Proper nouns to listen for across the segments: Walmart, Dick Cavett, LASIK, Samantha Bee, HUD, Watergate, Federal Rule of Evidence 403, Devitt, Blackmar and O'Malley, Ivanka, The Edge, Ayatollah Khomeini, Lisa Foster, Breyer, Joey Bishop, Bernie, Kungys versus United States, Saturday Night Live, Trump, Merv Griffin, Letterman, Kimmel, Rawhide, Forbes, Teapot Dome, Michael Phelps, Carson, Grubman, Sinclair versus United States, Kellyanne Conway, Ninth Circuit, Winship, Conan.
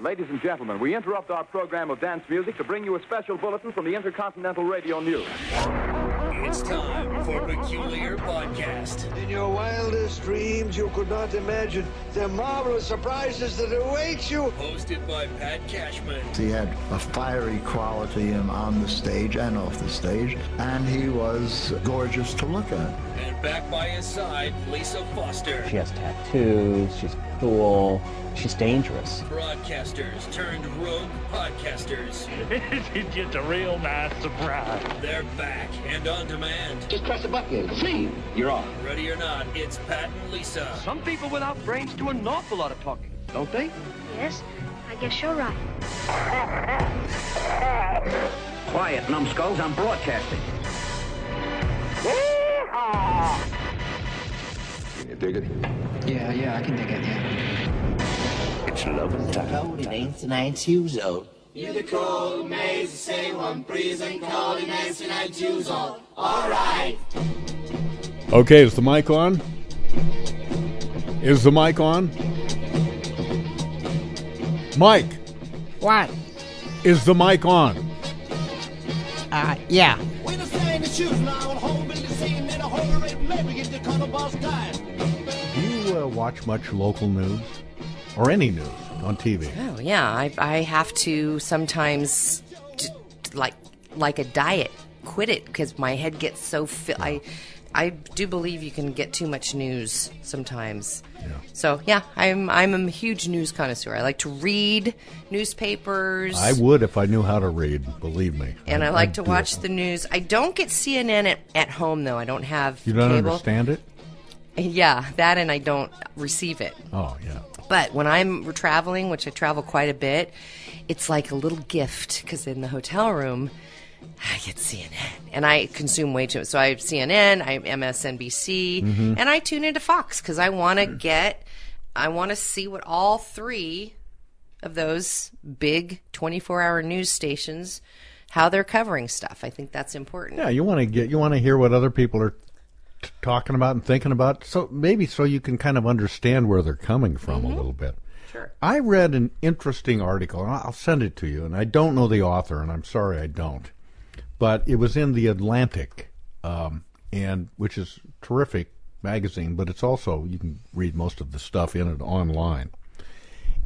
Ladies and gentlemen, we interrupt our program of dance music to bring you a special bulletin from the Intercontinental Radio News. It's time for Peculiar Podcast. In your wildest dreams, you could not imagine the marvelous surprises that await you. Hosted by Pat Cashman. He had a fiery quality on the stage and off the stage, and he was gorgeous to look at. And back by his side, Lisa Foster. She has tattoos, she's cool, she's dangerous. Broadcasters turned rogue podcasters. It's just a real nice surprise. They're back and on demand. Just press a button. See, you're on. Ready or not, it's Pat and Lisa. Some people without brains do an awful lot of talking, don't they? Yes, I guess you're right. Quiet, numbskulls, I'm broadcasting. Yeehaw! Can you dig it? Yeah, I can dig it, yeah. It's loving time. Cold, it ain't the 9 2's old. You're the cold maze, say one breeze and cold, it ain't the 9 2's old. All right. Okay, is the mic on? Is the mic on? Mike! What? Is the mic on? Yeah. We're the same as you now, holding the same in a hole, and maybe get the cannibals died. Watch much local news or any news on TV? Oh yeah, I have to sometimes like a diet quit it because my head gets so filled. Yeah. I do believe you can get too much news sometimes. Yeah. So yeah, I'm a huge news connoisseur. I like to read newspapers. I would if I knew how to read. Believe me. And I like to watch the news. I don't get CNN at home though. I don't have. You don't cable. Understand it. Yeah, that and I don't receive it. Oh, yeah. But when I'm traveling, which I travel quite a bit, it's like a little gift because in the hotel room, I get CNN. And I consume way too much. So I have CNN, I have MSNBC, and I tune into Fox because I want to see what all three of those big 24-hour news stations, how they're covering stuff. I think that's important. Yeah, you want to hear what other people are talking about and thinking about, so maybe so you can kind of understand where they're coming from a little bit. Sure. I read an interesting article, and I'll send it to you, and I don't know the author, and I'm sorry I don't, but it was in The Atlantic, which is a terrific magazine, but it's also, you can read most of the stuff in it online.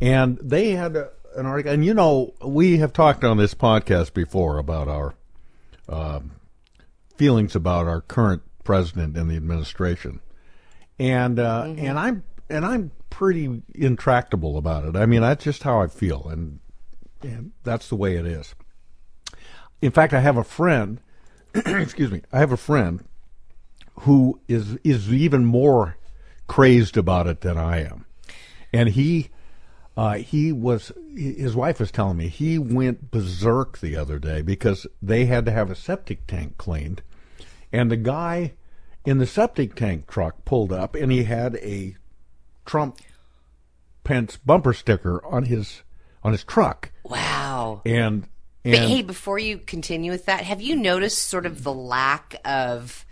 And they had an article, and we have talked on this podcast before about our feelings about our current president and the administration, and I'm pretty intractable about it. I mean, that's just how I feel, and that's the way it is. In fact, I have a friend. Excuse me. I have a friend who is even more crazed about it than I am, and his wife was telling me he went berserk the other day because they had to have a septic tank cleaned. And the guy in the septic tank truck pulled up, and he had a Trump-Pence bumper sticker on his truck. Wow. But hey, before you continue with that, have you noticed sort of the lack of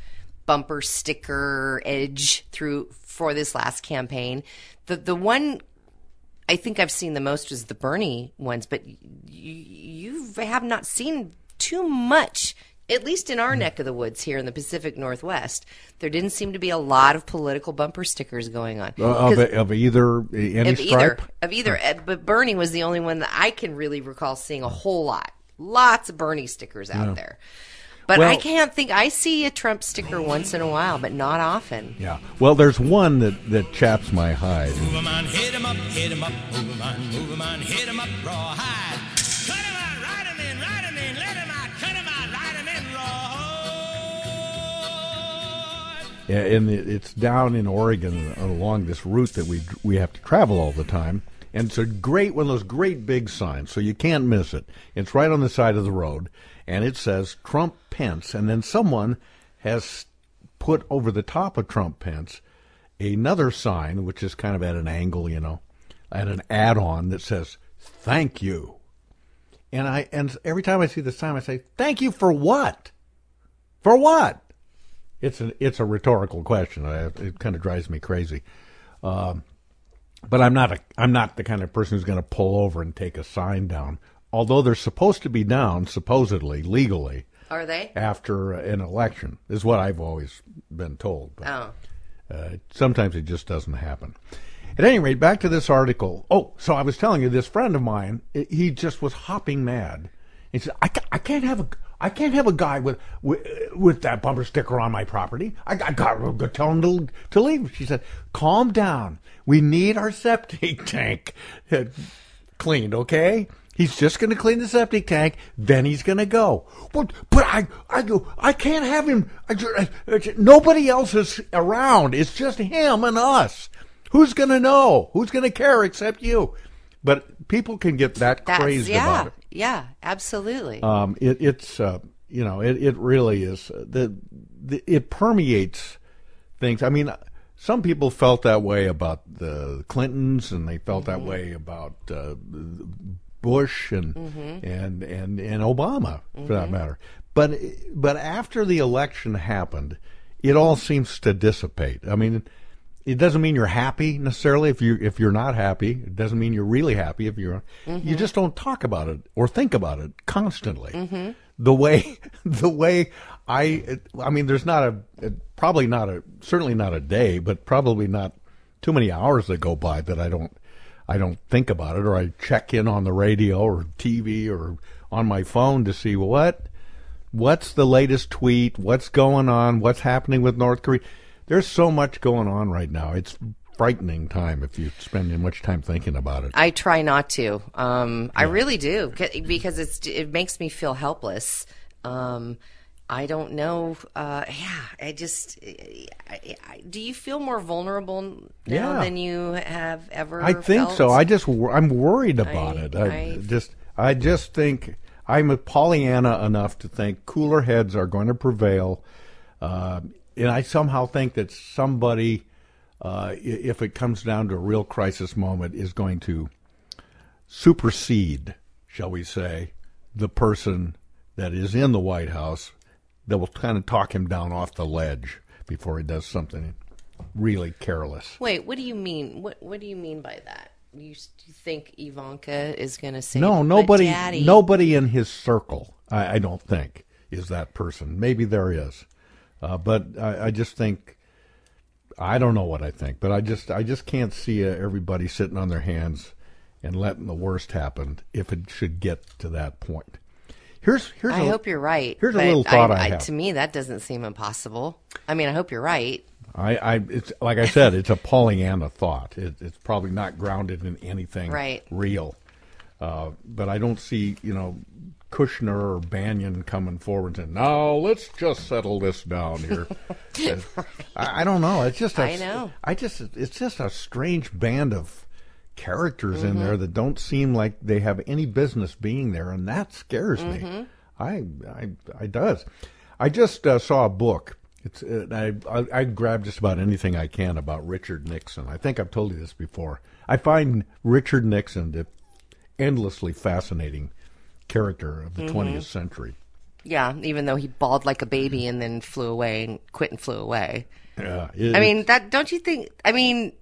bumper sticker edge for this last campaign? The one I think I've seen the most is the Bernie ones, but you have not seen too much. At least in our neck of the woods here in the Pacific Northwest, there didn't seem to be a lot of political bumper stickers going on. Of either stripe? But Bernie was the only one that I can really recall seeing a whole lot. Lots of Bernie stickers out there. But I can't think. I see a Trump sticker once in a while, but not often. Yeah. Well, there's one that chaps my hide. Move him on, hit him up, hit him up. Move him on, hit him up, raw hide. Cut him out, ride him in, ride him in, let him out, cut him out. Yeah, and it's down in Oregon along this route that we have to travel all the time. And it's one of those great big signs, so you can't miss it. It's right on the side of the road, and it says Trump Pence. And then someone has put over the top of Trump Pence another sign, which is kind of at an angle, at an add-on that says, thank you. And every time I see this sign, I say, thank you for what? For what? It's a rhetorical question. It kind of drives me crazy. But I'm not the kind of person who's going to pull over and take a sign down. Although they're supposed to be down, supposedly, legally. Are they? After an election, is what I've always been told. But, sometimes it just doesn't happen. At any rate, back to this article. Oh, so I was telling you, this friend of mine, he just was hopping mad. He said, I can't have a guy with that bumper sticker on my property. I got to tell him to leave. She said, calm down. We need our septic tank cleaned, okay? He's just going to clean the septic tank, then he's going to go. But I can't have him. Nobody else is around. It's just him and us. Who's going to know? Who's going to care except you? But people can get that crazed about it. Yeah, absolutely. It really is. It permeates things. I mean, some people felt that way about the Clintons, and they felt that way about Bush and Obama, for that matter. But after the election happened, it all seems to dissipate. I mean, it doesn't mean you're happy necessarily. If you're not happy, it doesn't mean you're really happy. You just don't talk about it or think about it constantly. Mm-hmm. The way I mean, there's not a probably not a certainly not a day, but probably not too many hours that go by that I don't think about it, or I check in on the radio or TV or on my phone to see what's the latest tweet, what's going on, what's happening with North Korea. There's so much going on right now. It's frightening time if you spend much time thinking about it. I try not to. I really do, because it makes me feel helpless. I don't know. I just. Do you feel more vulnerable now than you have ever? I think so. I'm worried about it. I just think I'm a Pollyanna enough to think cooler heads are going to prevail, and I somehow think that somebody, if it comes down to a real crisis moment, is going to supersede, shall we say, the person that is in the White House. That will kind of talk him down off the ledge before he does something really careless. Wait, what do you mean? What do you mean by that? You think Ivanka is going to say no? Nobody in his circle. I don't think is that person. Maybe there is, but I just think I don't know what I think. But I just can't see everybody sitting on their hands and letting the worst happen if it should get to that point. I hope you're right. Here's a little thought I have. To me, that doesn't seem impossible. I mean, I hope you're right. It's like I said, it's a Pollyanna thought. It's probably not grounded in anything real. But I don't see, Kushner or Bannon coming forward and saying, "Now let's just settle this down here." I don't know. It's just it's just a strange band of characters in there that don't seem like they have any business being there, and that scares me. I just saw a book. It's I grab just about anything I can about Richard Nixon. I think I've told you this before. I find Richard Nixon the endlessly fascinating character of the 20th century. Yeah, even though he bawled like a baby and then flew away and quit and flew away. Yeah, don't you think? I mean.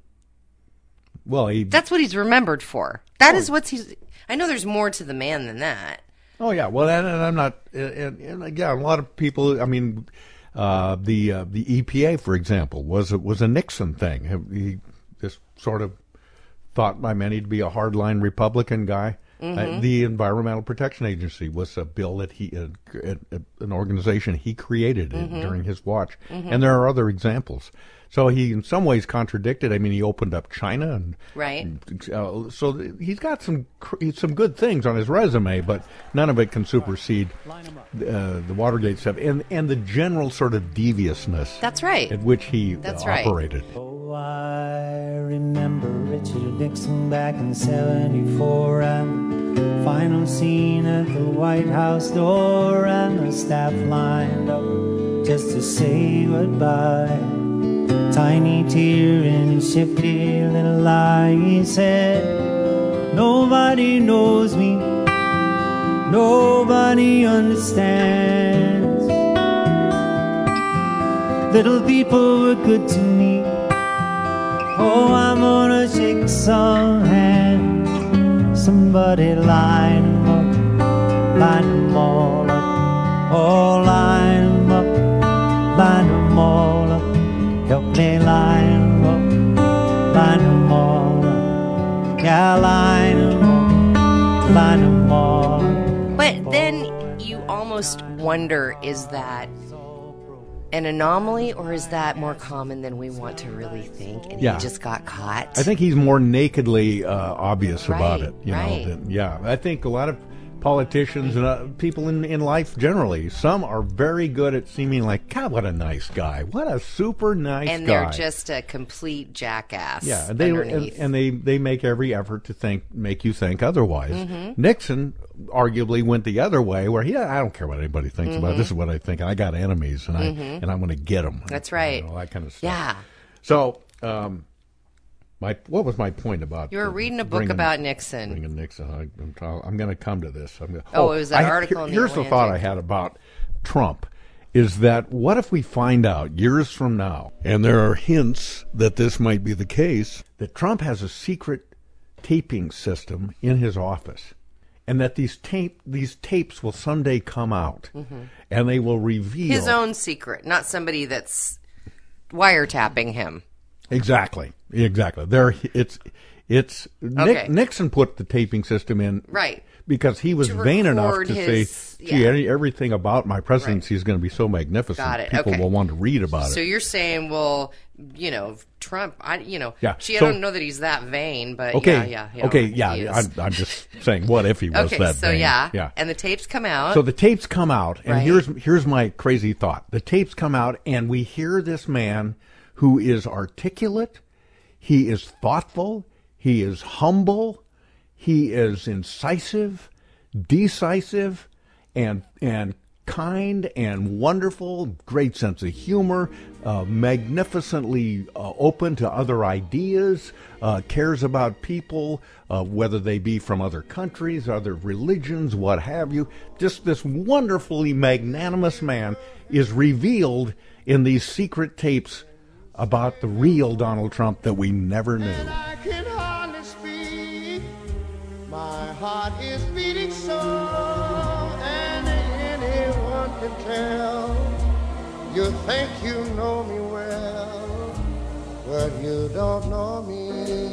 Well, that's what he's remembered for. That is what he's. I know there's more to the man than that. Oh yeah, well, and I'm not. And a lot of people. I mean, the EPA, for example, was a Nixon thing. He just sort of thought by many to be a hardline Republican guy. Mm-hmm. The Environmental Protection Agency was a bill that an organization he created during his watch, and there are other examples. So he, in some ways, contradicted. I mean, he opened up China, and so he's got some good things on his resume, but none of it can supersede the Watergate stuff and the general sort of deviousness. That's right. At which he operated. Right. Oh, I remember Richard Nixon back in '74, and the final scene at the White House door, and the staff lined up just to say goodbye. Tiny tear in his shifty little eye, he said, "Nobody knows me, nobody understands. Little people were good to me, oh, I'm magic song hand. Somebody line them up, line them all up. Oh, line them up, line them all up. Help me line them up, line them all up. Yeah, line them up, line them all up. But then you almost wonder, is that an anomaly, or is that more common than we want to really think? And he just got caught. I think he's more nakedly obvious about it. You know, I think a lot of politicians and people in life generally, some are very good at seeming like, God, what a nice guy. What a super nice guy. And they're just a complete jackass. Yeah, they make every effort to make you think otherwise. Mm-hmm. Nixon arguably went the other way, where I don't care what anybody thinks mm-hmm. about it. This is what I think. I got enemies, and I'm going to get them. That's right. And all that kind of stuff. Yeah. So, what was my point about? You were reading a book about Nixon. Bringing Nixon. I'm going to come to this. It was that article in The Atlantic. Here's the thought I had about Trump, is that what if we find out years from now, and there are hints that this might be the case, that Trump has a secret taping system in his office, and that these tapes will someday come out, mm-hmm. and they will reveal his own secret, not somebody that's wiretapping him. Exactly. Nixon put the taping system in, right? Because he was vain enough to say, "Gee, everything about my presidency is going to be so magnificent, people will want to read about it." So you're saying, well, you know, Trump, I don't know that he's that vain, but I'm just saying, what if he was that vain? And the tapes come out. So the tapes come out, and here's my crazy thought: the tapes come out, and we hear this man who is articulate, he is thoughtful, he is humble, he is incisive, decisive, and kind and wonderful, great sense of humor, magnificently open to other ideas, cares about people, whether they be from other countries, other religions, what have you. Just this wonderfully magnanimous man is revealed in these secret tapes about the real Donald Trump that we never knew. And I can hardly speak. My heart is beating so, and anyone can tell. You think you know me well, but you don't know me.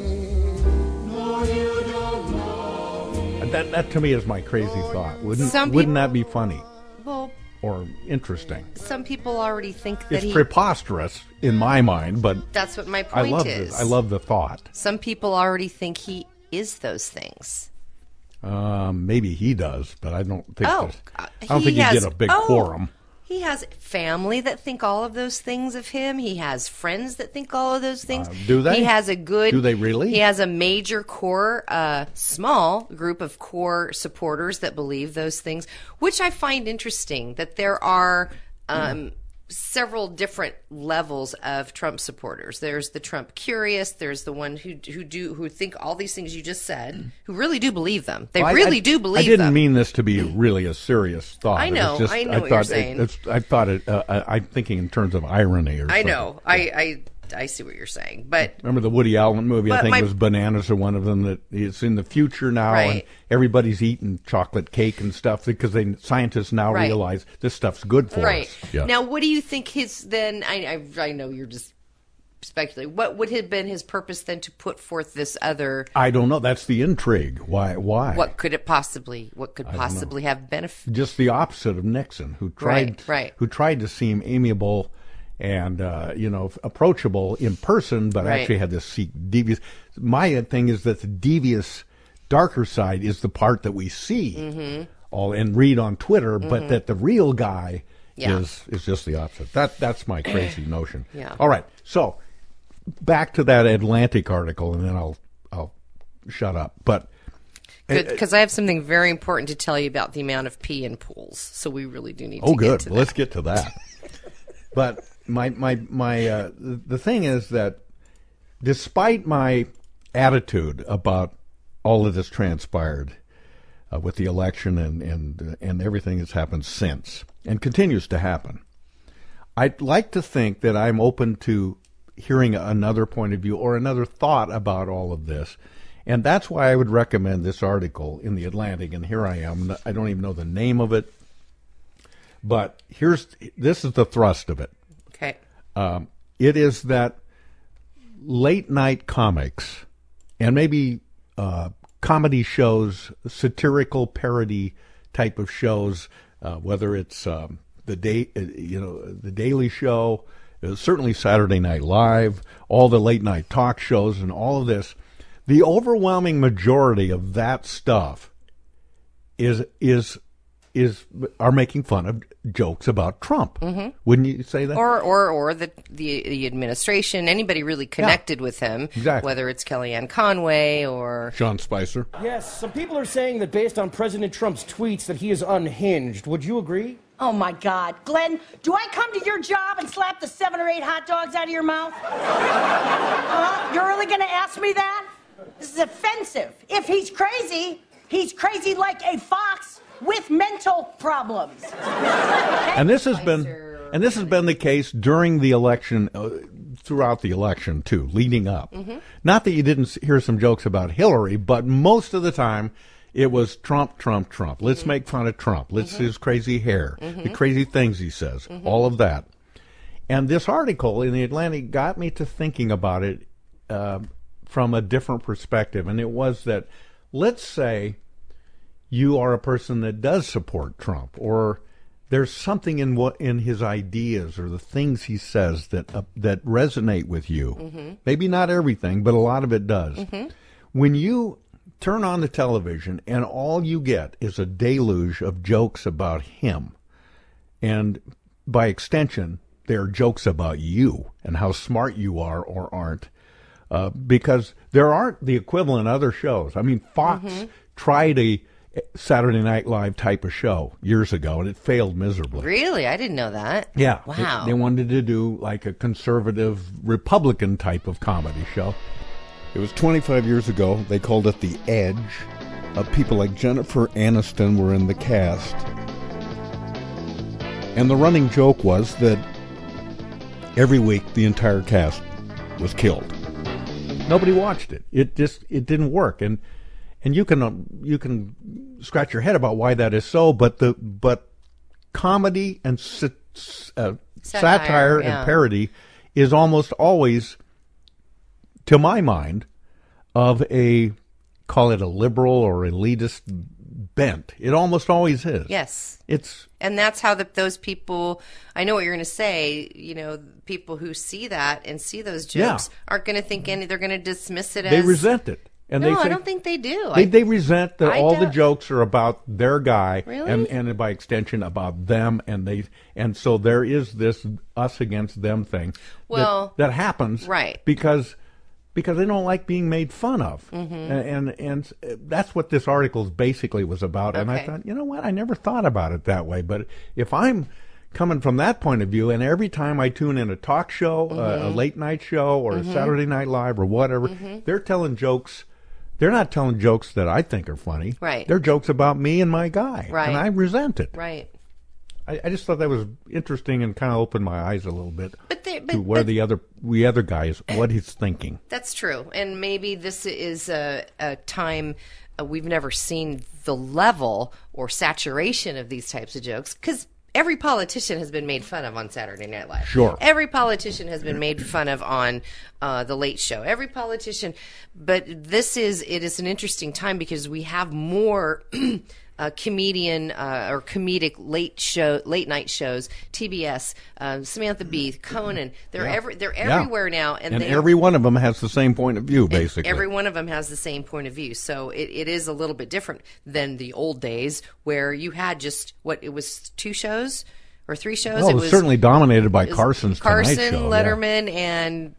No, you don't know me. That to me is my crazy thought. Wouldn't that be funny? Well, or interesting. Some people already think that it's preposterous in my mind, but that's what my point is. I love the thought. Some people already think he is those things. Maybe he does, but I don't think. I don't think he get a big quorum. He has family that think all of those things of him. He has friends that think all of those things. Do they? He has a good. Do they really? He has a major core, small group of core supporters that believe those things, which I find interesting. That there are several different levels of Trump supporters. There's the Trump curious. There's the one who think all these things you just said, who really do believe them. I didn't mean this to be really a serious thought. I know what you're saying. I'm thinking in terms of irony or something. I know. I see what you're saying. But remember the Woody Allen movie? I think it was Bananas, or one of them, that it's in the future now, and everybody's eating chocolate cake and stuff because scientists now realize this stuff's good for us. Yeah. Now, what do you think I know you're just speculating. What would have been his purpose then to put forth this other? I don't know. That's the intrigue. Why? What could possibly have benefited? Just the opposite of Nixon, who tried to seem amiable and approachable in person, but actually had this devious. My thing is that the devious, darker side is the part that we see all and read on Twitter, but that the real guy is just the opposite. That's my crazy notion. Yeah. All right, so back to that Atlantic article, and then I'll shut up. But because I have something very important to tell you about the amount of pee in pools, so we really do need to get to that. Well, let's get to that. But my the thing is that despite my attitude about all of this transpired with the election and everything that's happened since and continues to happen, I'd like to think that I'm open to hearing another point of view or another thought about all of this. And that's why I would recommend this article in The Atlantic. And here I am. I don't even know the name of it. But this is the thrust of it. Okay. It is that late night comics and maybe comedy shows, satirical parody type of shows, whether it's The Daily Show, certainly Saturday Night Live, all the late night talk shows, and all of this. The overwhelming majority of that stuff are making fun of jokes about Trump. Mm-hmm. Wouldn't you say that? Or the administration, anybody really connected with him, exactly. Whether it's Kellyanne Conway or John Spicer. Yes, some people are saying that based on President Trump's tweets that he is unhinged. Would you agree? Oh, my God. Glenn, do I come to your job and slap the 7 or 8 hot dogs out of your mouth? You're really going to ask me that? This is offensive. If he's crazy, he's crazy like a fox with mental problems. And this has been the case during the election, throughout the election too, leading up. Mm-hmm. Not that you didn't hear some jokes about Hillary, but most of the time it was Trump, Trump, Trump. Let's mm-hmm. make fun of Trump. Let's mm-hmm. his crazy hair, mm-hmm. the crazy things he says, mm-hmm. all of that. And this article in The Atlantic got me to thinking about it from a different perspective, and it was that, let's say you are a person that does support Trump, or there's something in his ideas or the things he says that resonate with you. Mm-hmm. Maybe not everything, but a lot of it does. Mm-hmm. When you turn on the television and all you get is a deluge of jokes about him, and by extension, there are jokes about you and how smart you are or aren't, because there aren't the equivalent other shows. I mean, Fox mm-hmm. tried a Saturday Night Live type of show years ago, and it failed miserably. Really? I didn't know that. Yeah. Wow. They wanted to do like a conservative Republican type of comedy show. It was 25 years ago. They called it The Edge. People like Jennifer Aniston were in the cast. And the running joke was that every week the entire cast was killed. Nobody watched it. It didn't work. And you can scratch your head about why that is so, but comedy and satire yeah. and parody is almost always, to my mind, of a, call it a liberal or elitist bent. It almost always is. Yes. And that's how those people, I know what you're going to say, you know, people who see that and see those jokes yeah. aren't going to think they're going to dismiss it as. They resent it. And I don't think they do. They resent that all the jokes are about their guy, really? and by extension about them, and so there is this us against them thing. Well, that happens, right? Because they don't like being made fun of, mm-hmm. and that's what this article basically was about. Okay. And I thought, you know what? I never thought about it that way. But if I'm coming from that point of view, and every time I tune in a talk show, mm-hmm. a late night show, or mm-hmm. a Saturday Night Live, or whatever, mm-hmm. they're telling jokes. They're not telling jokes that I think are funny. Right. They're jokes about me and my guy. Right. And I resent it. Right. I just thought that was interesting and kind of opened my eyes a little bit to where the other guy is, what he's thinking. That's true. And maybe this is a time we've never seen the level or saturation of these types of jokes, because every politician has been made fun of on Saturday Night Live. Sure. Every politician has been made fun of on The Late Show. Every politician. But it is an interesting time because we have more comedian or comedic late night shows, TBS, Samantha Bee, Conan. They're everywhere now. And every one of them has the same point of view, basically. Every one of them has the same point of view. So it is a little bit different than the old days where you had just, it was 2 shows or 3 shows? Well, it was certainly dominated by Carson's Tonight Show. Letterman, and...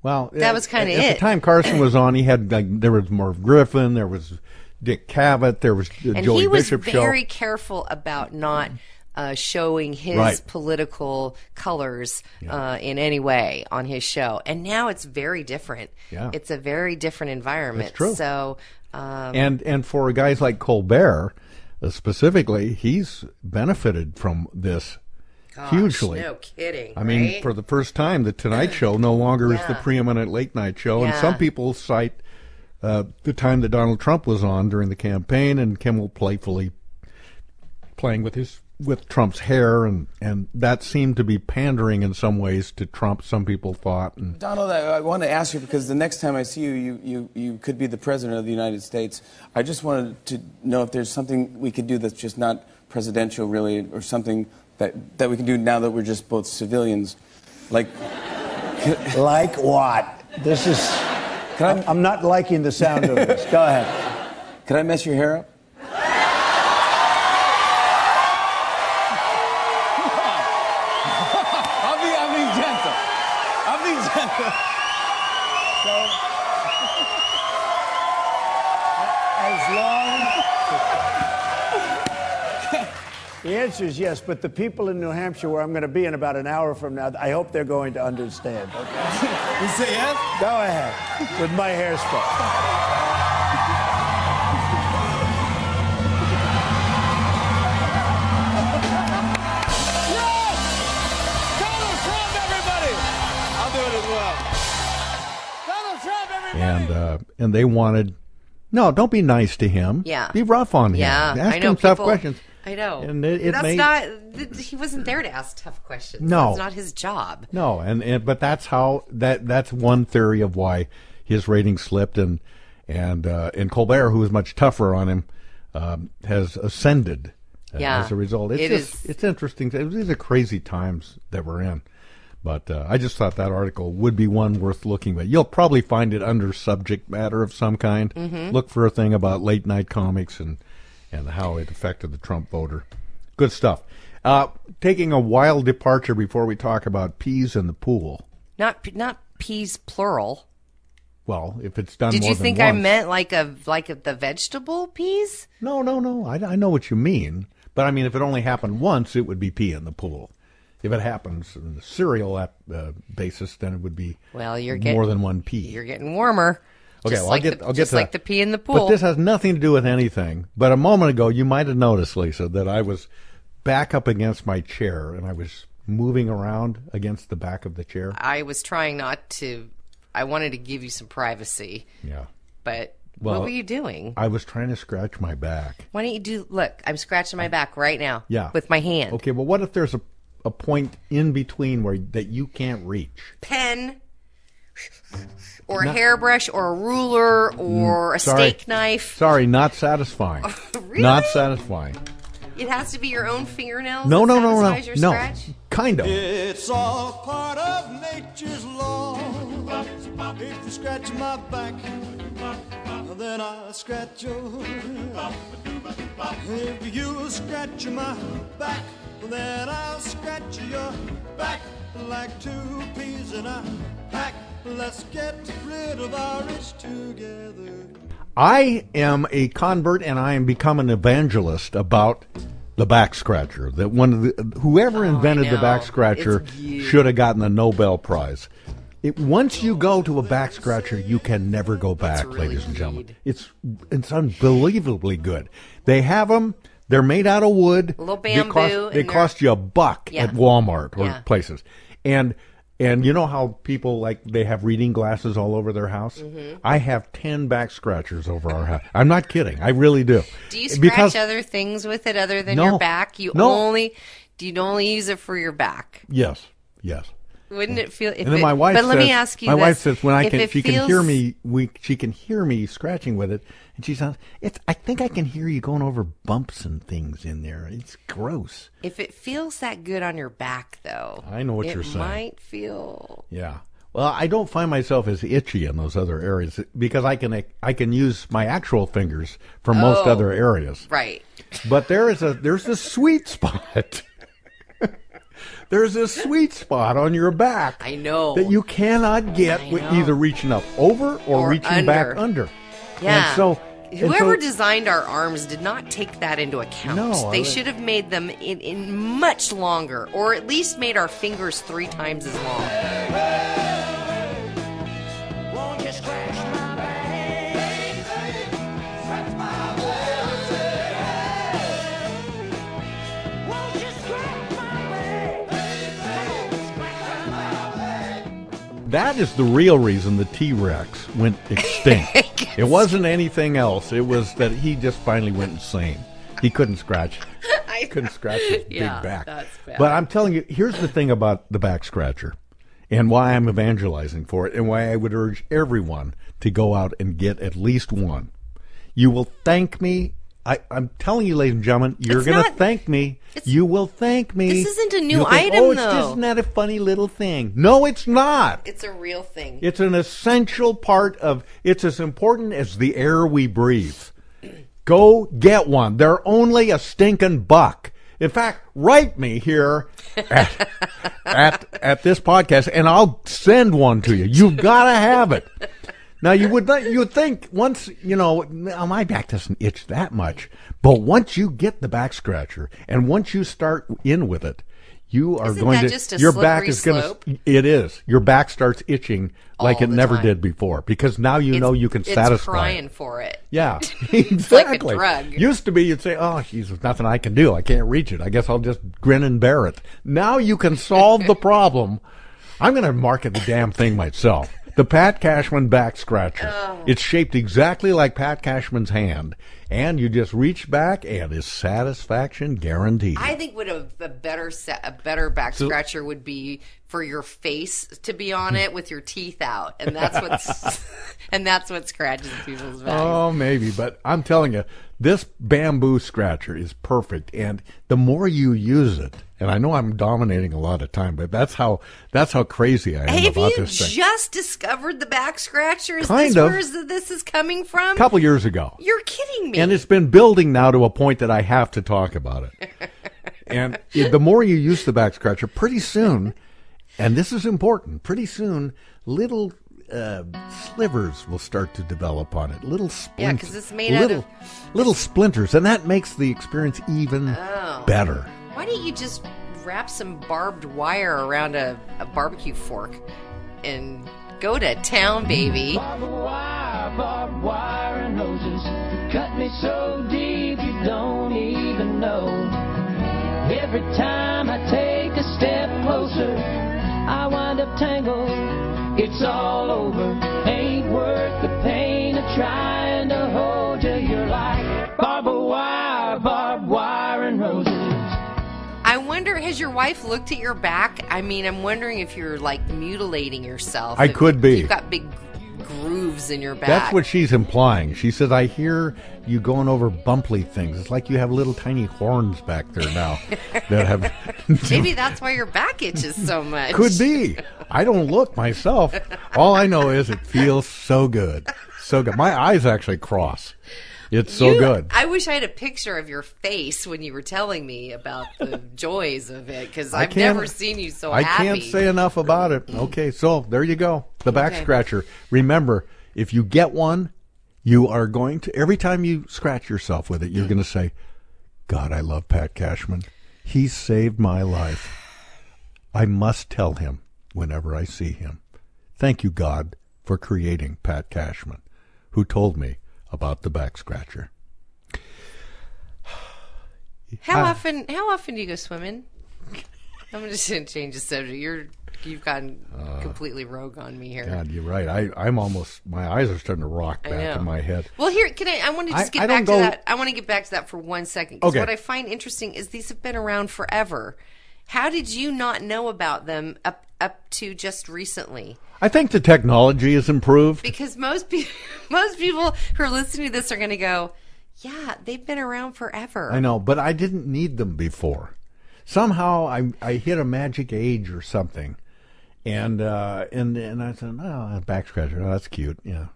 Well, that was kind of it. At the time Carson was on, he had, like, there was Merv Griffin, there was Dick Cavett, there was the Joey Bishop show. And he was very careful about not showing his right. political colors in any way on his show. And now it's very different. Yeah. It's a very different environment. That's true. So, and for guys like Colbert, specifically, he's benefited from this Gosh, hugely. No kidding. I mean, right? For the first time, The Tonight Show no longer is the preeminent late night show. Yeah. And some people cite the time that Donald Trump was on during the campaign and Kimmel playfully playing with his Trump's hair, and that seemed to be pandering in some ways to Trump, some people thought. And Donald, I want to ask you, because the next time I see you, you could be the president of the United States. I just wanted to know if there's something we could do that's just not presidential, really, or something that we can do now that we're just both civilians. Like... like what? This is... I'm not liking the sound of this. Go ahead. Can I mess your hair up? The answer is yes, but the people in New Hampshire, where I'm going to be in about an hour from now, I hope they're going to understand. Okay. You say yes? Go ahead. With my hairspray. Yes! Donald Trump, everybody! I'll do it as well. Donald Trump, everybody! And they wanted... No, don't be nice to him. Yeah. Be rough on him. Yeah, ask him tough questions. I know. And he wasn't there to ask tough questions. No. That's not his job. No, but that's how that's one theory of why his ratings slipped, and Colbert, who was much tougher on him, has ascended as a result. It's interesting. These are crazy times that we're in. But I just thought that article would be one worth looking at. You'll probably find it under subject matter of some kind. Mm-hmm. Look for a thing about late night comics and how it affected the Trump voter. Good stuff. Taking a wild departure before we talk about peas in the pool. Not peas plural. Well, if it's done. Did more you than think once. I meant like a, the vegetable peas? No. I know what you mean, but I mean if it only happened once, it would be pea in the pool. If it happens on the cereal basis, then it would be more than one pea. You're getting warmer. Okay, just I'll get to the pea in the pool. But this has nothing to do with anything. But a moment ago, you might have noticed, Lisa, that I was back up against my chair, and I was moving around against the back of the chair. I was trying not to. I wanted to give you some privacy. Yeah. But what were you doing? I was trying to scratch my back. Why don't you look, I'm scratching my back right now. Yeah. With my hand. Okay, well, what if there's a point in between where that you can't reach? Pen. Or a hairbrush, or a ruler, or a steak knife. Sorry, not satisfying. Really? Not satisfying. It has to be your own fingernails. No. Your scratch? Kind of. It's all part of nature's law. If you scratch my back, then I scratch yours. If you scratch my back, then I'll scratch your back like two peas in a pack. Let's get rid of our rich together. I am a convert, and I am become an evangelist about the back scratcher. That whoever invented the back scratcher should have gotten the Nobel Prize. Once you go to a back scratcher, you can never go back, really, ladies and gentlemen. It's unbelievably good. They have them. They're made out of wood. A little bamboo. They cost you $1 at Walmart or places, And you know how people, they have reading glasses all over their house? Mm-hmm. I have 10 back scratchers over our house. I'm not kidding. I really do. Do you scratch other things with it other than your back? You only use it for your back? Yes. Wouldn't it feel... But let me ask you this. My wife says she can hear me scratching with it, and she sounds... I think I can hear you going over bumps and things in there. It's gross. If it feels that good on your back, though... I know what you're saying. It might feel... Yeah. Well, I don't find myself as itchy in those other areas because I can use my actual fingers for most other areas. Right. But there's a sweet spot... There's a sweet spot on your back. I know. That you cannot get with either reaching up over or reaching back under. Yeah. And so whoever designed our arms did not take that into account. No, they should have made them in much longer, or at least made our fingers 3 times as long. Hey, won't you scratch my back? That is the real reason the T-Rex went extinct. It wasn't anything else. It was that he just finally went insane. He couldn't scratch. I couldn't scratch his big back. That's bad. But I'm telling you, here's the thing about the back scratcher and why I'm evangelizing for it and why I would urge everyone to go out and get at least one. You will thank me. I'm telling you, ladies and gentlemen, you're going to thank me. You will thank me. This isn't a new item, though. Oh, isn't that a funny little thing? No, it's not. It's a real thing. It's an essential part of, it's as important as the air we breathe. Go get one. They're only a stinking buck. In fact, write me here at this podcast, and I'll send one to you. You've got to have it. Now, you would think once, my back doesn't itch that much. But once you get the back scratcher and once you start in with it, you are your back starts itching like it never did before because now you can satisfy crying for it. Yeah, exactly. It's like a drug. Used to be you'd say, oh, geez, there's nothing I can do. I can't reach it. I guess I'll just grin and bear it. Now you can solve the problem. I'm going to market the damn thing myself. The Pat Cashman back scratcher. Oh. It's shaped exactly like Pat Cashman's hand. And you just reach back and it's satisfaction guaranteed. I think a better back scratcher would be for your face to be on it with your teeth out. And that's what scratches people's back. Oh, maybe. But I'm telling you, this bamboo scratcher is perfect. And the more you use it, and I know I'm dominating a lot of time, but that's how crazy I am about this thing. Have you just discovered the back scratcher? Is this where this is coming from? A couple years ago. You're kidding me. And it's been building now to a point that I have to talk about it. And the more you use the back scratcher, pretty soon, and this is important, pretty soon, little slivers will start to develop on it. Little splinters. Yeah, because it's made out of... Little splinters, and that makes the experience even better. Why don't you just wrap some barbed wire around a barbecue fork and go to town, baby? Barbed wire and hoses cut me so deep you don't even know. Every time I take a step closer, I wind up tangled. It's all over. Ain't worth the pain of trying to hold you. You're like barbed wire and hoses. I wonder, has your wife looked at your back? I mean, I'm wondering if you're, like, mutilating yourself. I could be. You've got big grooves in your back. That's what she's implying. She says, I hear you going over bumpy things. It's like you have little tiny horns back there now. Maybe that's why your back itches so much. Could be. I don't look myself. All I know is it feels so good. So good. My eyes actually cross. It's so good. I wish I had a picture of your face when you were telling me about the joys of it, because I've never seen you so happy. I can't say enough about it. Okay, so there you go. The back scratcher. Remember, if you get one, you are going to, every time you scratch yourself with it, you're going to say, God, I love Pat Cashman. He saved my life. I must tell him whenever I see him. Thank you, God, for creating Pat Cashman, who told me about the back scratcher. How often do you go swimming? I'm just going to change the subject. You've gotten completely rogue on me here. God, you're right. I'm almost, my eyes are starting to rock back in my head. Well, here, I want to get back to that for one second. Because what I find interesting is these have been around forever. How did you not know about them up to just recently? I think the technology has improved. Because most people who are listening to this are going to go, yeah, they've been around forever. I know, but I didn't need them before. Somehow I hit a magic age or something, and I said, oh, a back scratcher, oh, that's cute, yeah.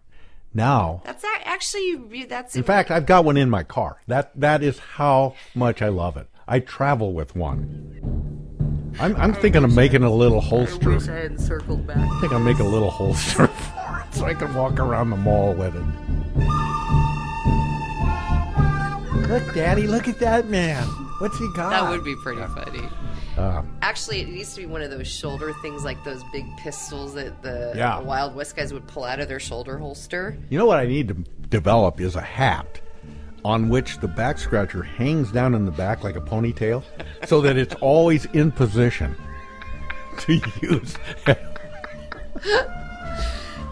Now in fact, I've got one in my car. That is how much I love it. I travel with one. I'm thinking of making a little holster. I wish I hadn't circled back. I think I'll make a little holster for it so I can walk around the mall with it. Look, Daddy, look at that man. What's he got? That would be pretty funny. Actually, it needs to be one of those shoulder things, like those big pistols that the Wild West guys would pull out of their shoulder holster. You know what I need to develop is a hat on which the back scratcher hangs down in the back like a ponytail so that it's always in position to use.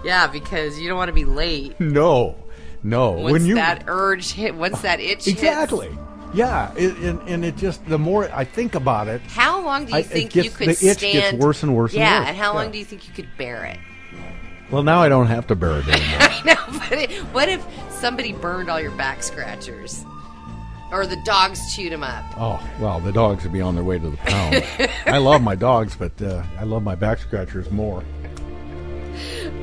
Yeah, because you don't want to be late. No. Once that itch hits. Exactly. Yeah, and it just, the more I think about it. How long do you think you could stand? The itch gets worse and worse and worse. Yeah, and how long do you think you could bear it? Well, now I don't have to bear it anymore. I know, but what if somebody burned all your back scratchers? Or the dogs chewed them up? Oh, well, the dogs would be on their way to the pound. I love my dogs, but I love my back scratchers more.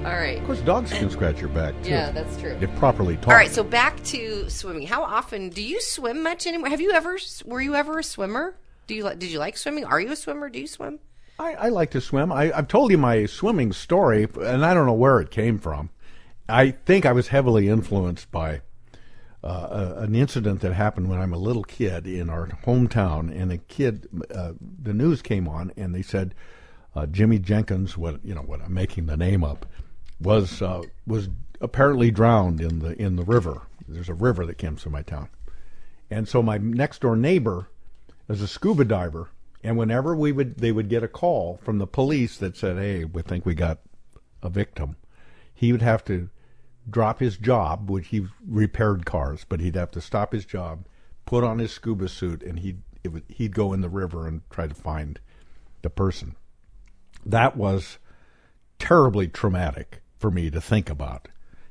All right. Of course, dogs can scratch your back, too. Yeah, that's true. If properly taught. All right, so back to swimming. How often do you swim much anymore? Were you ever a swimmer? Did you like swimming? Are you a swimmer? Do you swim? I like to swim. I've told you my swimming story, and I don't know where it came from. I think I was heavily influenced by an incident that happened when I'm a little kid in our hometown, and the news came on, and they said, Jimmy Jenkins, I'm making the name up, was apparently drowned in the river. There's a river that comes to my town, and so my next door neighbor is a scuba diver, and whenever they would get a call from the police that said, "Hey, we think we got a victim," he would have to drop his job, which he repaired cars, but he'd have to stop his job, put on his scuba suit, and he'd go in the river and try to find the person. That was terribly traumatic for me to think about.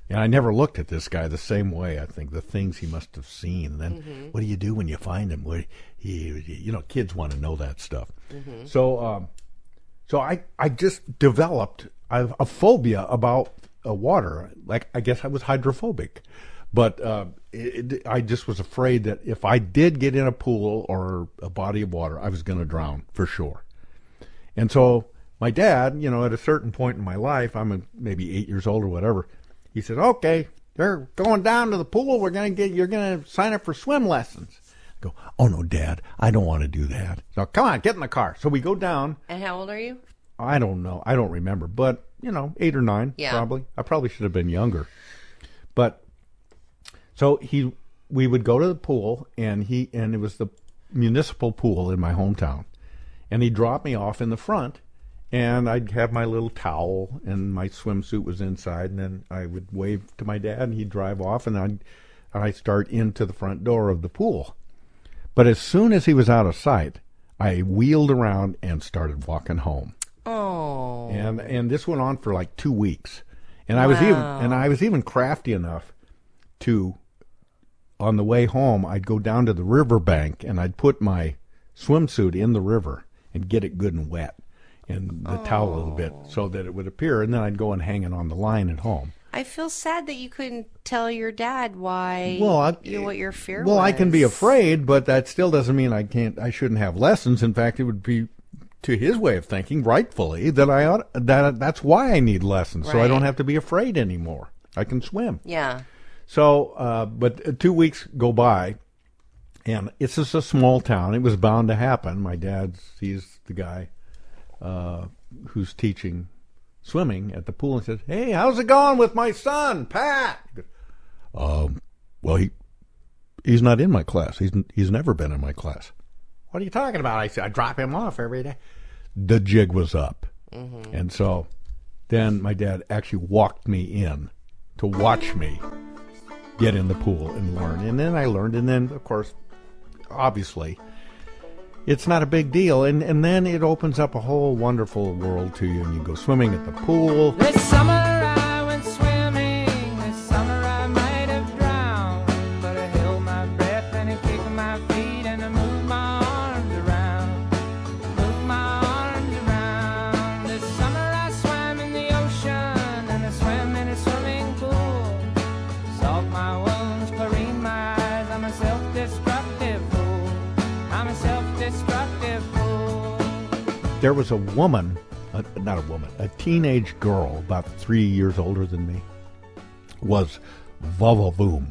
And I never looked at this guy the same way, I think, the things he must have seen. Then what do you do when you find him? Kids want to know that stuff. Mm-hmm. So I just developed a phobia about water. Like, I guess I was hydrophobic. But I just was afraid that if I did get in a pool or a body of water, I was going to drown for sure. And so my dad, at a certain point in my life, I'm maybe 8 years old or whatever, he said, "Okay, they're going down to the pool. You're going to sign up for swim lessons." I go, "Oh no, Dad, I don't want to do that." "So come on, get in the car." So we go down. And how old are you? I don't know. I don't remember, but 8 or 9, probably. I probably should have been younger. But so we would go to the pool, and it was the municipal pool in my hometown, and he dropped me off in the front. And I'd have my little towel, and my swimsuit was inside, and then I would wave to my dad, and he'd drive off, and I'd start into the front door of the pool. But as soon as he was out of sight, I wheeled around and started walking home. Oh! And this went on for like 2 weeks, and I was even crafty enough to, on the way home, I'd go down to the riverbank and I'd put my swimsuit in the river and get it good and wet. And the towel a little bit so that it would appear, and then I'd go and hang it on the line at home. I feel sad that you couldn't tell your dad what your fear was. Well, I can be afraid, but that still doesn't mean I shouldn't have lessons. In fact, it would be, to his way of thinking, rightfully, that that's why I need lessons, right. So I don't have to be afraid anymore. I can swim. Yeah. So, but 2 weeks go by, and it's just a small town. It was bound to happen. My dad sees the guy who's teaching swimming at the pool and says, "Hey, how's it going with my son, Pat?" Well, he's not in my class. He's never been in my class." "What are you talking about?" I said, "I drop him off every day." The jig was up. Mm-hmm. And so then my dad actually walked me in to watch me get in the pool and learn. And then I learned. And then, of course, obviously, it's not a big deal, and then it opens up a whole wonderful world to you, and you go swimming at the pool. This summer I went swimming, this summer I might have drowned, but I held my breath and I kicked my feet and I moved my arms around. This summer I swam in the ocean and I swam in a swimming pool, solved my wounds, cleared my eyes, I'm a self-destructive fool, I'm a self-destructive fool. There was a woman, a teenage girl about 3 years older than me, was Vavavoom.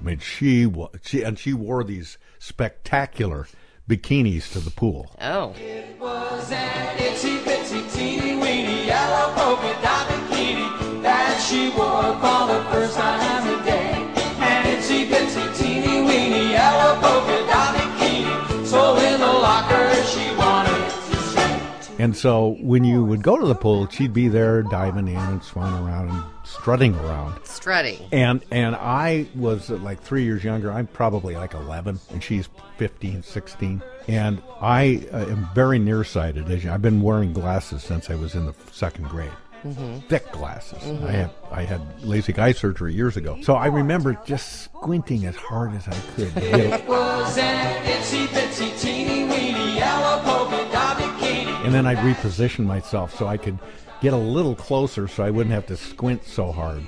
I mean, she wore these spectacular bikinis to the pool. Oh. It was an itchy bitsy teeny weeny yellow polka dot bikini that she wore for the first time today. An itchy bitsy teeny weeny yellow polka dot bikini. So in the locker she wanted to stay. And And so when you would go to the pool, she'd be there diving in and swimming around and strutting around. Strutting. And I was like 3 years younger. I'm probably like 11, and she's 15, 16. And I am very nearsighted. I've been wearing glasses since I was in the second grade. Mm-hmm. Thick glasses. Mm-hmm. I had LASIK eye surgery years ago. So I remember just squinting as hard as I could. It was an itsy bitsy teeny weeny yellow polka dot bikini. And then I'd reposition myself so I could get a little closer so I wouldn't have to squint so hard.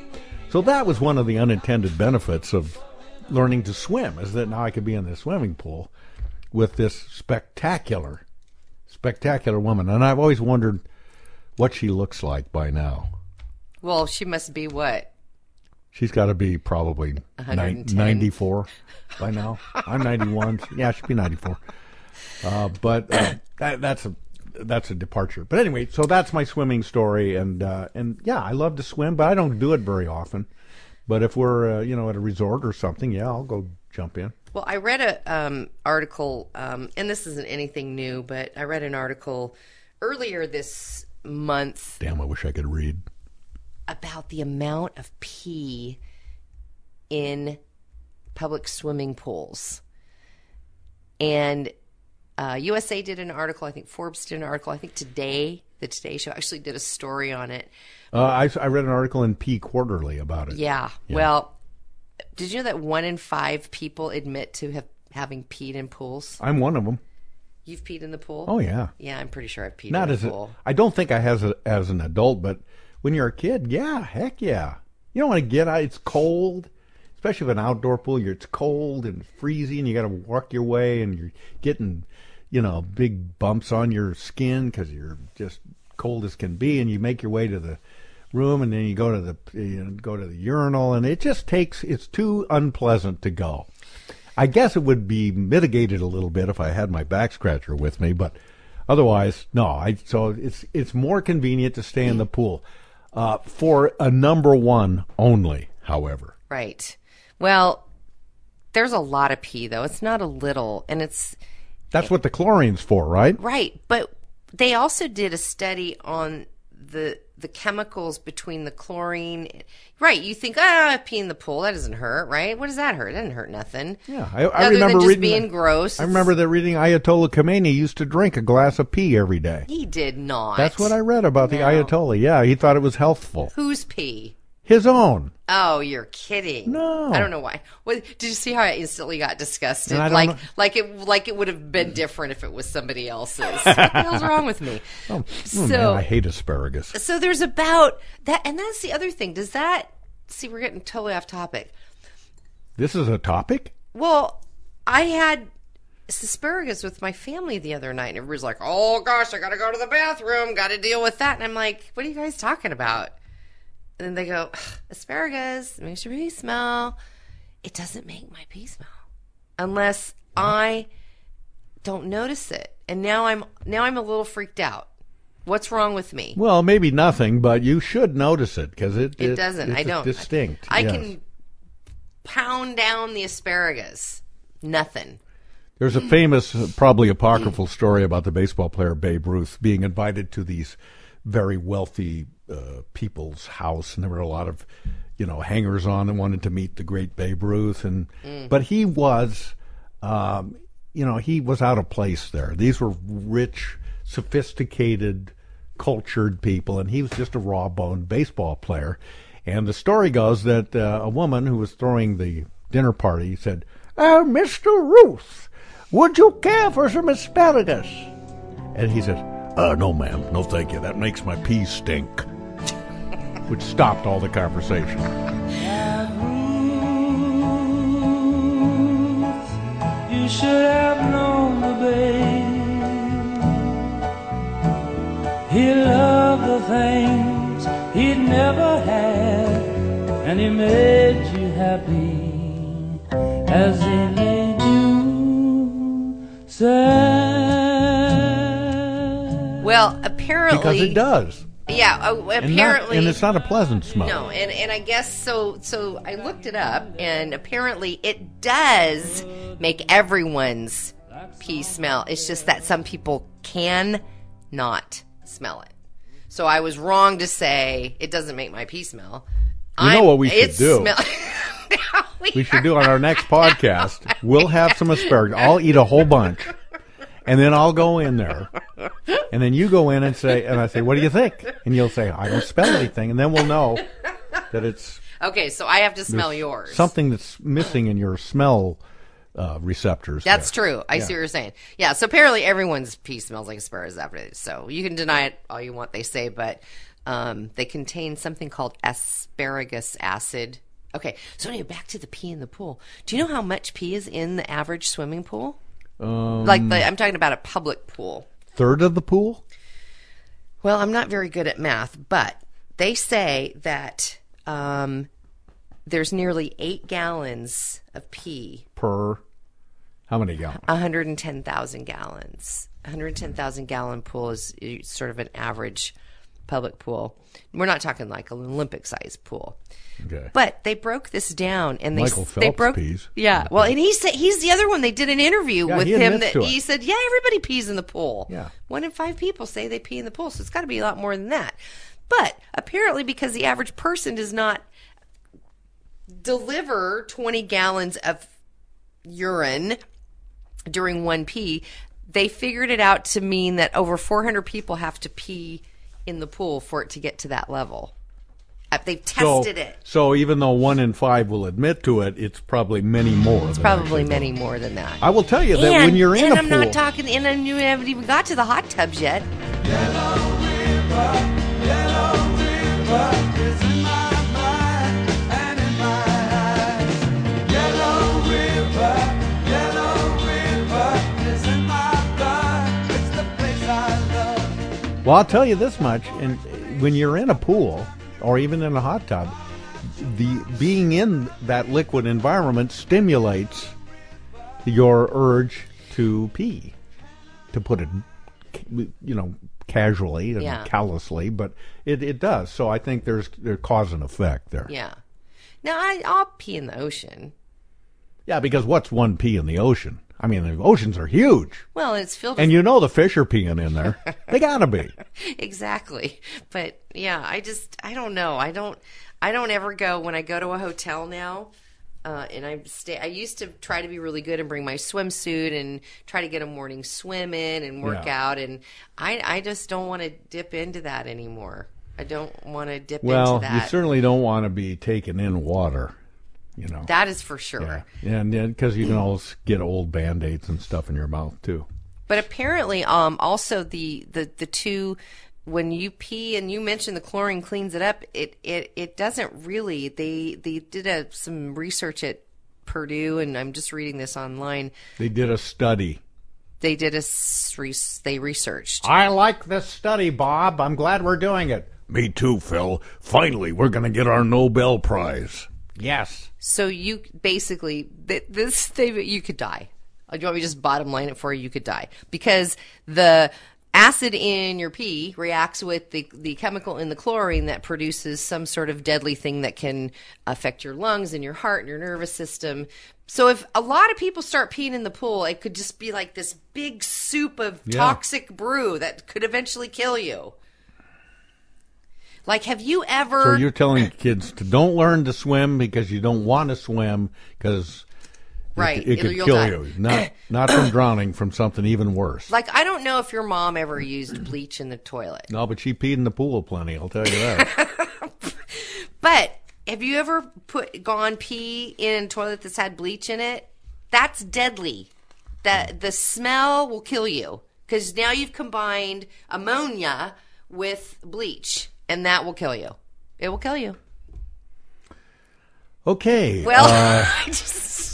So that was one of the unintended benefits of learning to swim, is that now I could be in the swimming pool with this spectacular, spectacular woman. And I've always wondered what she looks like by now. Well, she must be what? She's got to be probably 94 by now. I'm 91. Yeah, she'd be 94. But that's a departure. But anyway, so that's my swimming story. And yeah, I love to swim, but I don't do it very often. But if we're at a resort or something, yeah, I'll go jump in. Well, I read a article, and this isn't anything new, but I read an article earlier this month. Damn, I wish I could read. About the amount of pee in public swimming pools. And USA did an article. I think Forbes did an article. I think today, the Today Show actually did a story on it. I read an article in Pee Quarterly about it. Yeah. Well, did you know that 1 in 5 people admit to having peed in pools? I'm one of them. You've peed in the pool? Oh, yeah. Yeah, I'm pretty sure I've peed in the pool. I don't think I have as an adult, but when you're a kid, yeah, heck yeah. You don't want to get out. It's cold, especially with an outdoor pool. It's cold and freezing, and you got to walk your way, and you're getting, big bumps on your skin because you're just cold as can be, and you make your way to the room, and then you go to the urinal, and it just takes. It's too unpleasant to go. I guess it would be mitigated a little bit if I had my back scratcher with me, but otherwise, no. So it's more convenient to stay in the pool for a number one only, however. Right. Well, there's a lot of pee, though. It's not a little, and it's... That's what the chlorine's for, right? Right, but they also did a study on the chemicals between the chlorine. Right, you think, I pee in the pool, that doesn't hurt, right? What does that hurt? It doesn't hurt nothing. Yeah, I remember reading... being gross. I remember that reading Ayatollah Khomeini used to drink a glass of pee every day. He did not. That's what I read about the Ayatollah. Yeah, he thought it was healthful. Whose pee? His own. Oh, you're kidding. No. I don't know why. Well, did you see how I instantly got disgusted? Like it would have been different if it was somebody else's. What the hell's wrong with me? Oh, man, I hate asparagus. So there's about that, and that's the other thing. See, we're getting totally off topic. This is a topic? Well, I had asparagus with my family the other night, and everybody's like, oh, gosh, I got to go to the bathroom, got to deal with that. And I'm like, what are you guys talking about? And they go, asparagus makes your pee smell. It doesn't make my pee smell unless I don't notice it. And now I'm a little freaked out. What's wrong with me? Well, maybe nothing, but you should notice it because it doesn't. I don't. Distinct. I can pound down the asparagus. Nothing. There's a famous, probably apocryphal story about the baseball player Babe Ruth being invited to these very wealthy people's house, and there were a lot of hangers-on that wanted to meet the great Babe Ruth, but he was he was out of place there. These were rich, sophisticated, cultured people, and he was just a raw-boned baseball player. And the story goes that a woman who was throwing the dinner party said, "Oh, Mr. Ruth, would you care for some asparagus?" And he said, "No, ma'am. No, thank you. That makes my peas stink." Which stopped all the conversation. Have Ruth, you should have known the babe. He loved the things he'd never had, and he made you happy as he made you sad. Well, apparently... Because it does. Yeah, apparently... And it's not a pleasant smell. No, and I guess so I looked it up, and apparently it does make everyone's pee smell. It's just that some people can not smell it. So I was wrong to say it doesn't make my pee smell. You know what we should do? We should do on our next podcast. We'll have some asparagus. I'll eat a whole bunch. And then I'll go in there. And then you go in and say, and I say, what do you think? And you'll say, I don't smell anything. And then we'll know that it's... Okay, so I have to smell yours. Something that's missing in your smell receptors. That's true. I see what you're saying. Yeah, so apparently everyone's pee smells like asparagus after this. So you can deny it all you want, they say, but they contain something called asparagus acid. Okay, so anyway, back to the pee in the pool. Do you know how much pee is in the average swimming pool? I'm talking about a public pool. Third of the pool? Well, I'm not very good at math, but they say that... there's nearly 8 gallons of pee per how many gallons? 110,000 gallons. 110,000 gallon pool is sort of an average public pool. We're not talking like an Olympic sized pool. Okay. But they broke this down and Michael Phelps pees. Yeah. Well, and he said he's the other one. They did an interview with him that he said, "Yeah, everybody pees in the pool. Yeah. 1 in 5 people say they pee in the pool, so it's got to be a lot more than that." But apparently because the average person does not deliver 20 gallons of urine during one pee, they figured it out to mean that over 400 people have to pee in the pool for it to get to that level. They've tested it. So even though 1 in 5 will admit to it, it's probably many more. It's probably many more than that. I will tell you that when you're in a pool. And I'm not talking, and you haven't even got to the hot tubs yet. Yellow river is in my mind and in my eyes. Yellow river is in my blood. It's the place I love. Well, I'll tell you this much, and when you're in a pool or even in a hot tub, the being in that liquid environment stimulates your urge to pee, to put it, casually and callously, but it does. So I think there's cause and effect there. Yeah. Now, I'll pee in the ocean. Yeah, because what's one pee in the ocean? I mean, the oceans are huge. Well, it's filled with... And the fish are peeing in there. They gotta be. Exactly. But, yeah, I don't know. I don't ever go... When I go to a hotel now... and I used to try to be really good and bring my swimsuit and try to get a morning swim in and work out. And I just don't want to dip into that anymore. I don't want to dip into that. Well, you certainly don't want to be taken in water, That is for sure. Yeah. And because you can always get old Band-Aids and stuff in your mouth, too. But apparently also the two... When you pee, and you mentioned the chlorine cleans it up, it doesn't really. They did some research at Purdue, and I'm just reading this online. They did a study. They researched. I like this study, Bob. I'm glad we're doing it. Me too, Phil. Finally, we're going to get our Nobel Prize. Yes. So you basically, you could die. Do you want me to just bottom line it for you? You could die. Because the... acid in your pee reacts with the chemical in the chlorine that produces some sort of deadly thing that can affect your lungs and your heart and your nervous system. So if a lot of people start peeing in the pool, it could just be like this big soup of toxic brew that could eventually kill you. Like, have you ever... So you're telling kids to don't learn to swim because you don't want to swim because... Right. It could kill you. Not from drowning, from something even worse. Like, I don't know if your mom ever used bleach in the toilet. No, but she peed in the pool plenty, I'll tell you that. But have you ever gone pee in a toilet that's had bleach in it? That's deadly. The smell will kill you because now you've combined ammonia with bleach, and that will kill you. It will kill you. Okay. Well, I just...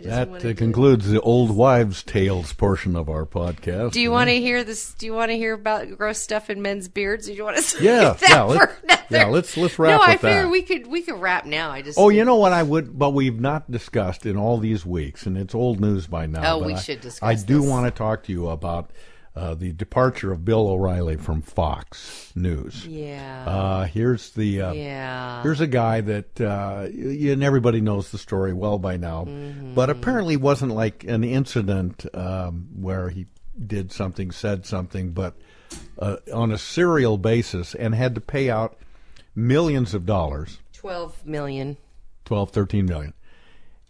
That concludes the old wives' tales portion of our podcast. Do you want to hear this? Do you want to hear about gross stuff in men's beards? Or do you want to? Let's wrap. No, I figure that. we could wrap now. You know what I would, but we've not discussed in all these weeks, and it's old news by now. Oh, we should discuss. I do want to talk to you about the departure of Bill O'Reilly from Fox News. Yeah. Here's a guy that and everybody knows the story well by now, but apparently wasn't like an incident where he did something, said something, but on a serial basis, and had to pay out millions of dollars. 12 million. 12, 13 million.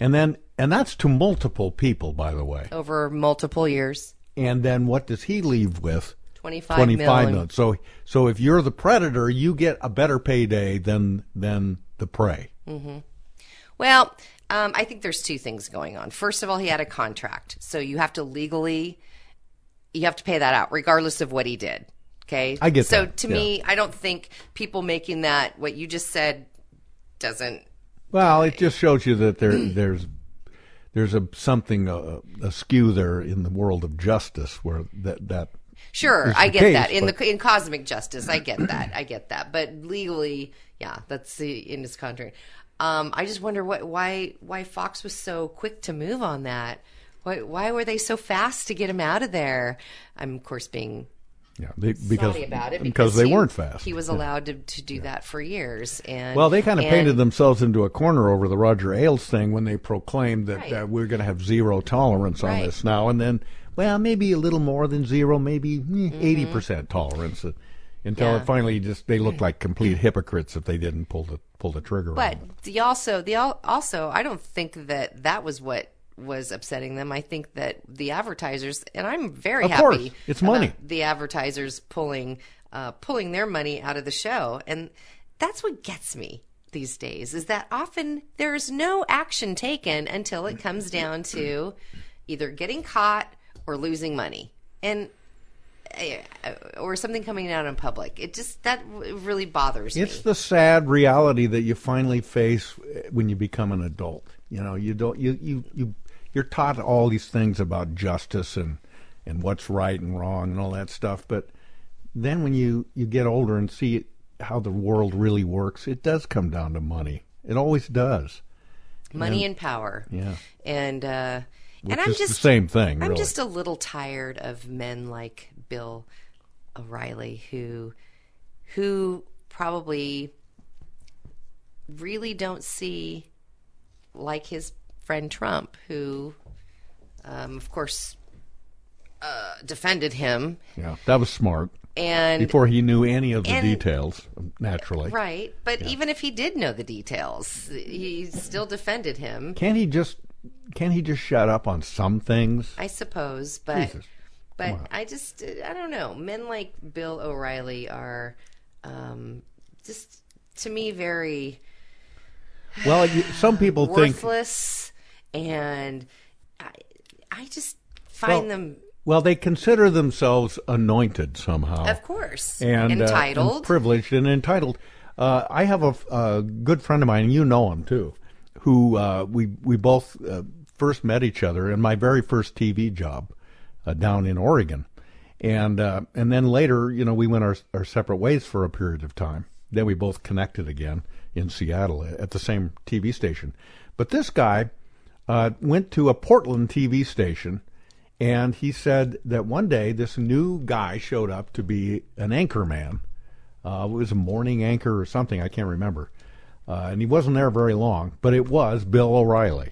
And then, and that's to multiple people, by the way. Over multiple years. And then what does he leave with? 25 million. So if you're the predator, you get a better payday than the prey. Mm-hmm. Well, I think there's two things going on. First of all, he had a contract, so you have to legally, you have to pay that out, regardless of what he did. Okay, I get so that. To me, I don't think people making that what you just said doesn't. Well, it just shows you that there's something askew there in the world of justice where that. Sure, I get that. In cosmic justice, I get that. But legally, yeah, that's in his contract. I just wonder why Fox was so quick to move on that. Why were they so fast to get him out of there? I'm, of course, being sorry about it. Because they weren't fast. He was allowed to do that for years. And, well, they kind of painted themselves into a corner over the Roger Ailes thing when they proclaimed that we're going to have zero tolerance on this now. And then, well, maybe a little more than zero, maybe 80% tolerance. Until finally, they looked like complete hypocrites if they didn't pull the trigger. But also, I don't think that was what was upsetting them. I think that the advertisers, and I'm very happy. Of course, it's money. The advertisers pulling their money out of the show, and that's what gets me these days. Is that often there is no action taken until it comes down to either getting caught or losing money, and. Or something coming out in public. It just, that really bothers me. It's the sad reality that you finally face when you become an adult. You know, you don't, you're taught all these things about justice and what's right and wrong and all that stuff. But then when you get older and see how the world really works, it does come down to money. It always does. Money and power. Yeah. And, which is the same thing, really. I'm just a little tired of men like Bill O'Reilly, who probably really don't see, like his friend Trump, who, of course, defended him. Yeah, that was smart. And before he knew any of the details, naturally. Right, but even if he did know the details, he still defended him. Can't he just shut up on some things? I suppose, but Jesus. But I don't know. Men like Bill O'Reilly are just, to me, very well. Some people worthless, and I just find them. Well, they consider themselves anointed somehow, of course, and entitled, and privileged, and entitled. I have a good friend of mine, and you know him too, who we both first met each other in my very first TV job down in Oregon. And then later, you know, we went our separate ways for a period of time. Then we both connected again in Seattle at the same TV station. But this guy went to a Portland TV station, and he said that one day this new guy showed up to be an anchor man. It was a morning anchor or something, I can't remember. And he wasn't there very long, but it was Bill O'Reilly.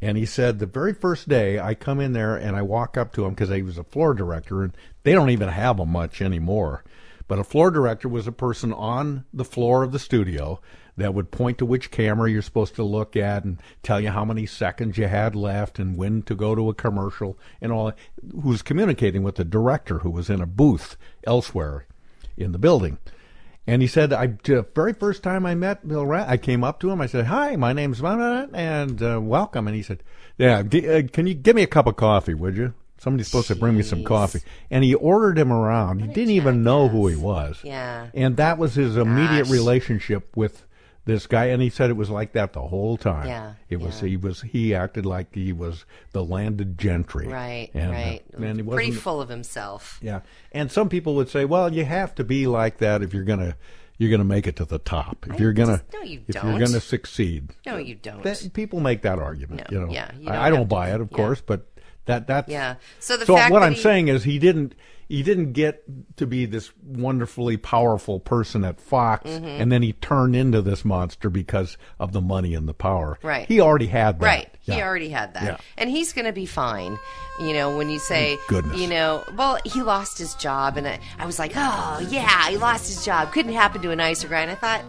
And he said, the very first day I come in there and I walk up to him, because he was a floor director, and they don't even have them much anymore. But a floor director was a person on the floor of the studio that would point to which camera you're supposed to look at and tell you how many seconds you had left and when to go to a commercial and all that, who was communicating with the director who was in a booth elsewhere in the building. And he said, the very first time I met Bill Ratt, I came up to him. I said, hi, my name's Matt, and welcome. And he said, can you give me a cup of coffee, would you? Somebody's supposed to bring me some coffee. And he ordered him around. He didn't even know who he was. Yeah. And that was his immediate relationship with this guy. And he said it was like that the whole time. Yeah. It was, he acted like he was the landed gentry. Right, right. And he was pretty full of himself. Yeah. And some people would say, well, you have to be like that if you're gonna make it to the top. If you're gonna succeed. No, you don't. People make that argument. No, you know. Yeah, you don't I don't buy it, of course, but That's yeah. So what I'm saying is he didn't get to be this wonderfully powerful person at Fox, mm-hmm. and then he turned into this monster because of the money and the power. Right. He already had that. Right. Yeah. He already had that. Yeah. And he's going to be fine. You know, when you say, well, he lost his job. And I was like, oh, yeah, he lost his job. Couldn't happen to a nicer guy. And I thought,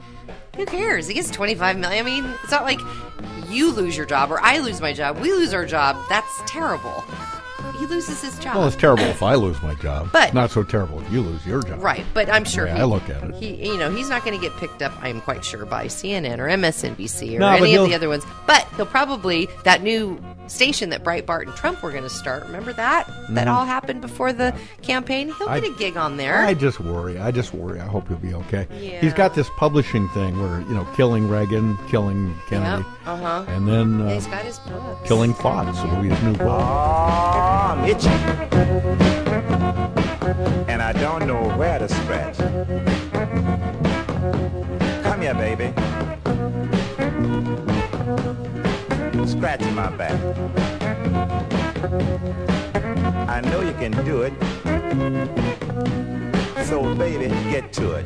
who cares? He gets $25 million. I mean, it's not like you lose your job or I lose my job. We lose our job. That's terrible. He loses his job. Well, it's terrible if I lose my job. But not so terrible if you lose your job. Right, but I'm sure I look at it. He, you know, he's not going to get picked up, I'm quite sure, by CNN or MSNBC or any of the other ones. But he'll probably, that new station that Breitbart and Trump were going to start, remember that? Mm-hmm. That all happened before the campaign. He'll get a gig on there. I just worry. I hope he'll be okay. Yeah. He's got this publishing thing where, you know, killing Reagan, killing Kennedy, and then he's got his books. Killing Fox, his new book. I'm itching, and I don't know where to scratch. Come here, baby. Scratch my back. I know you can do it, so baby, get to it.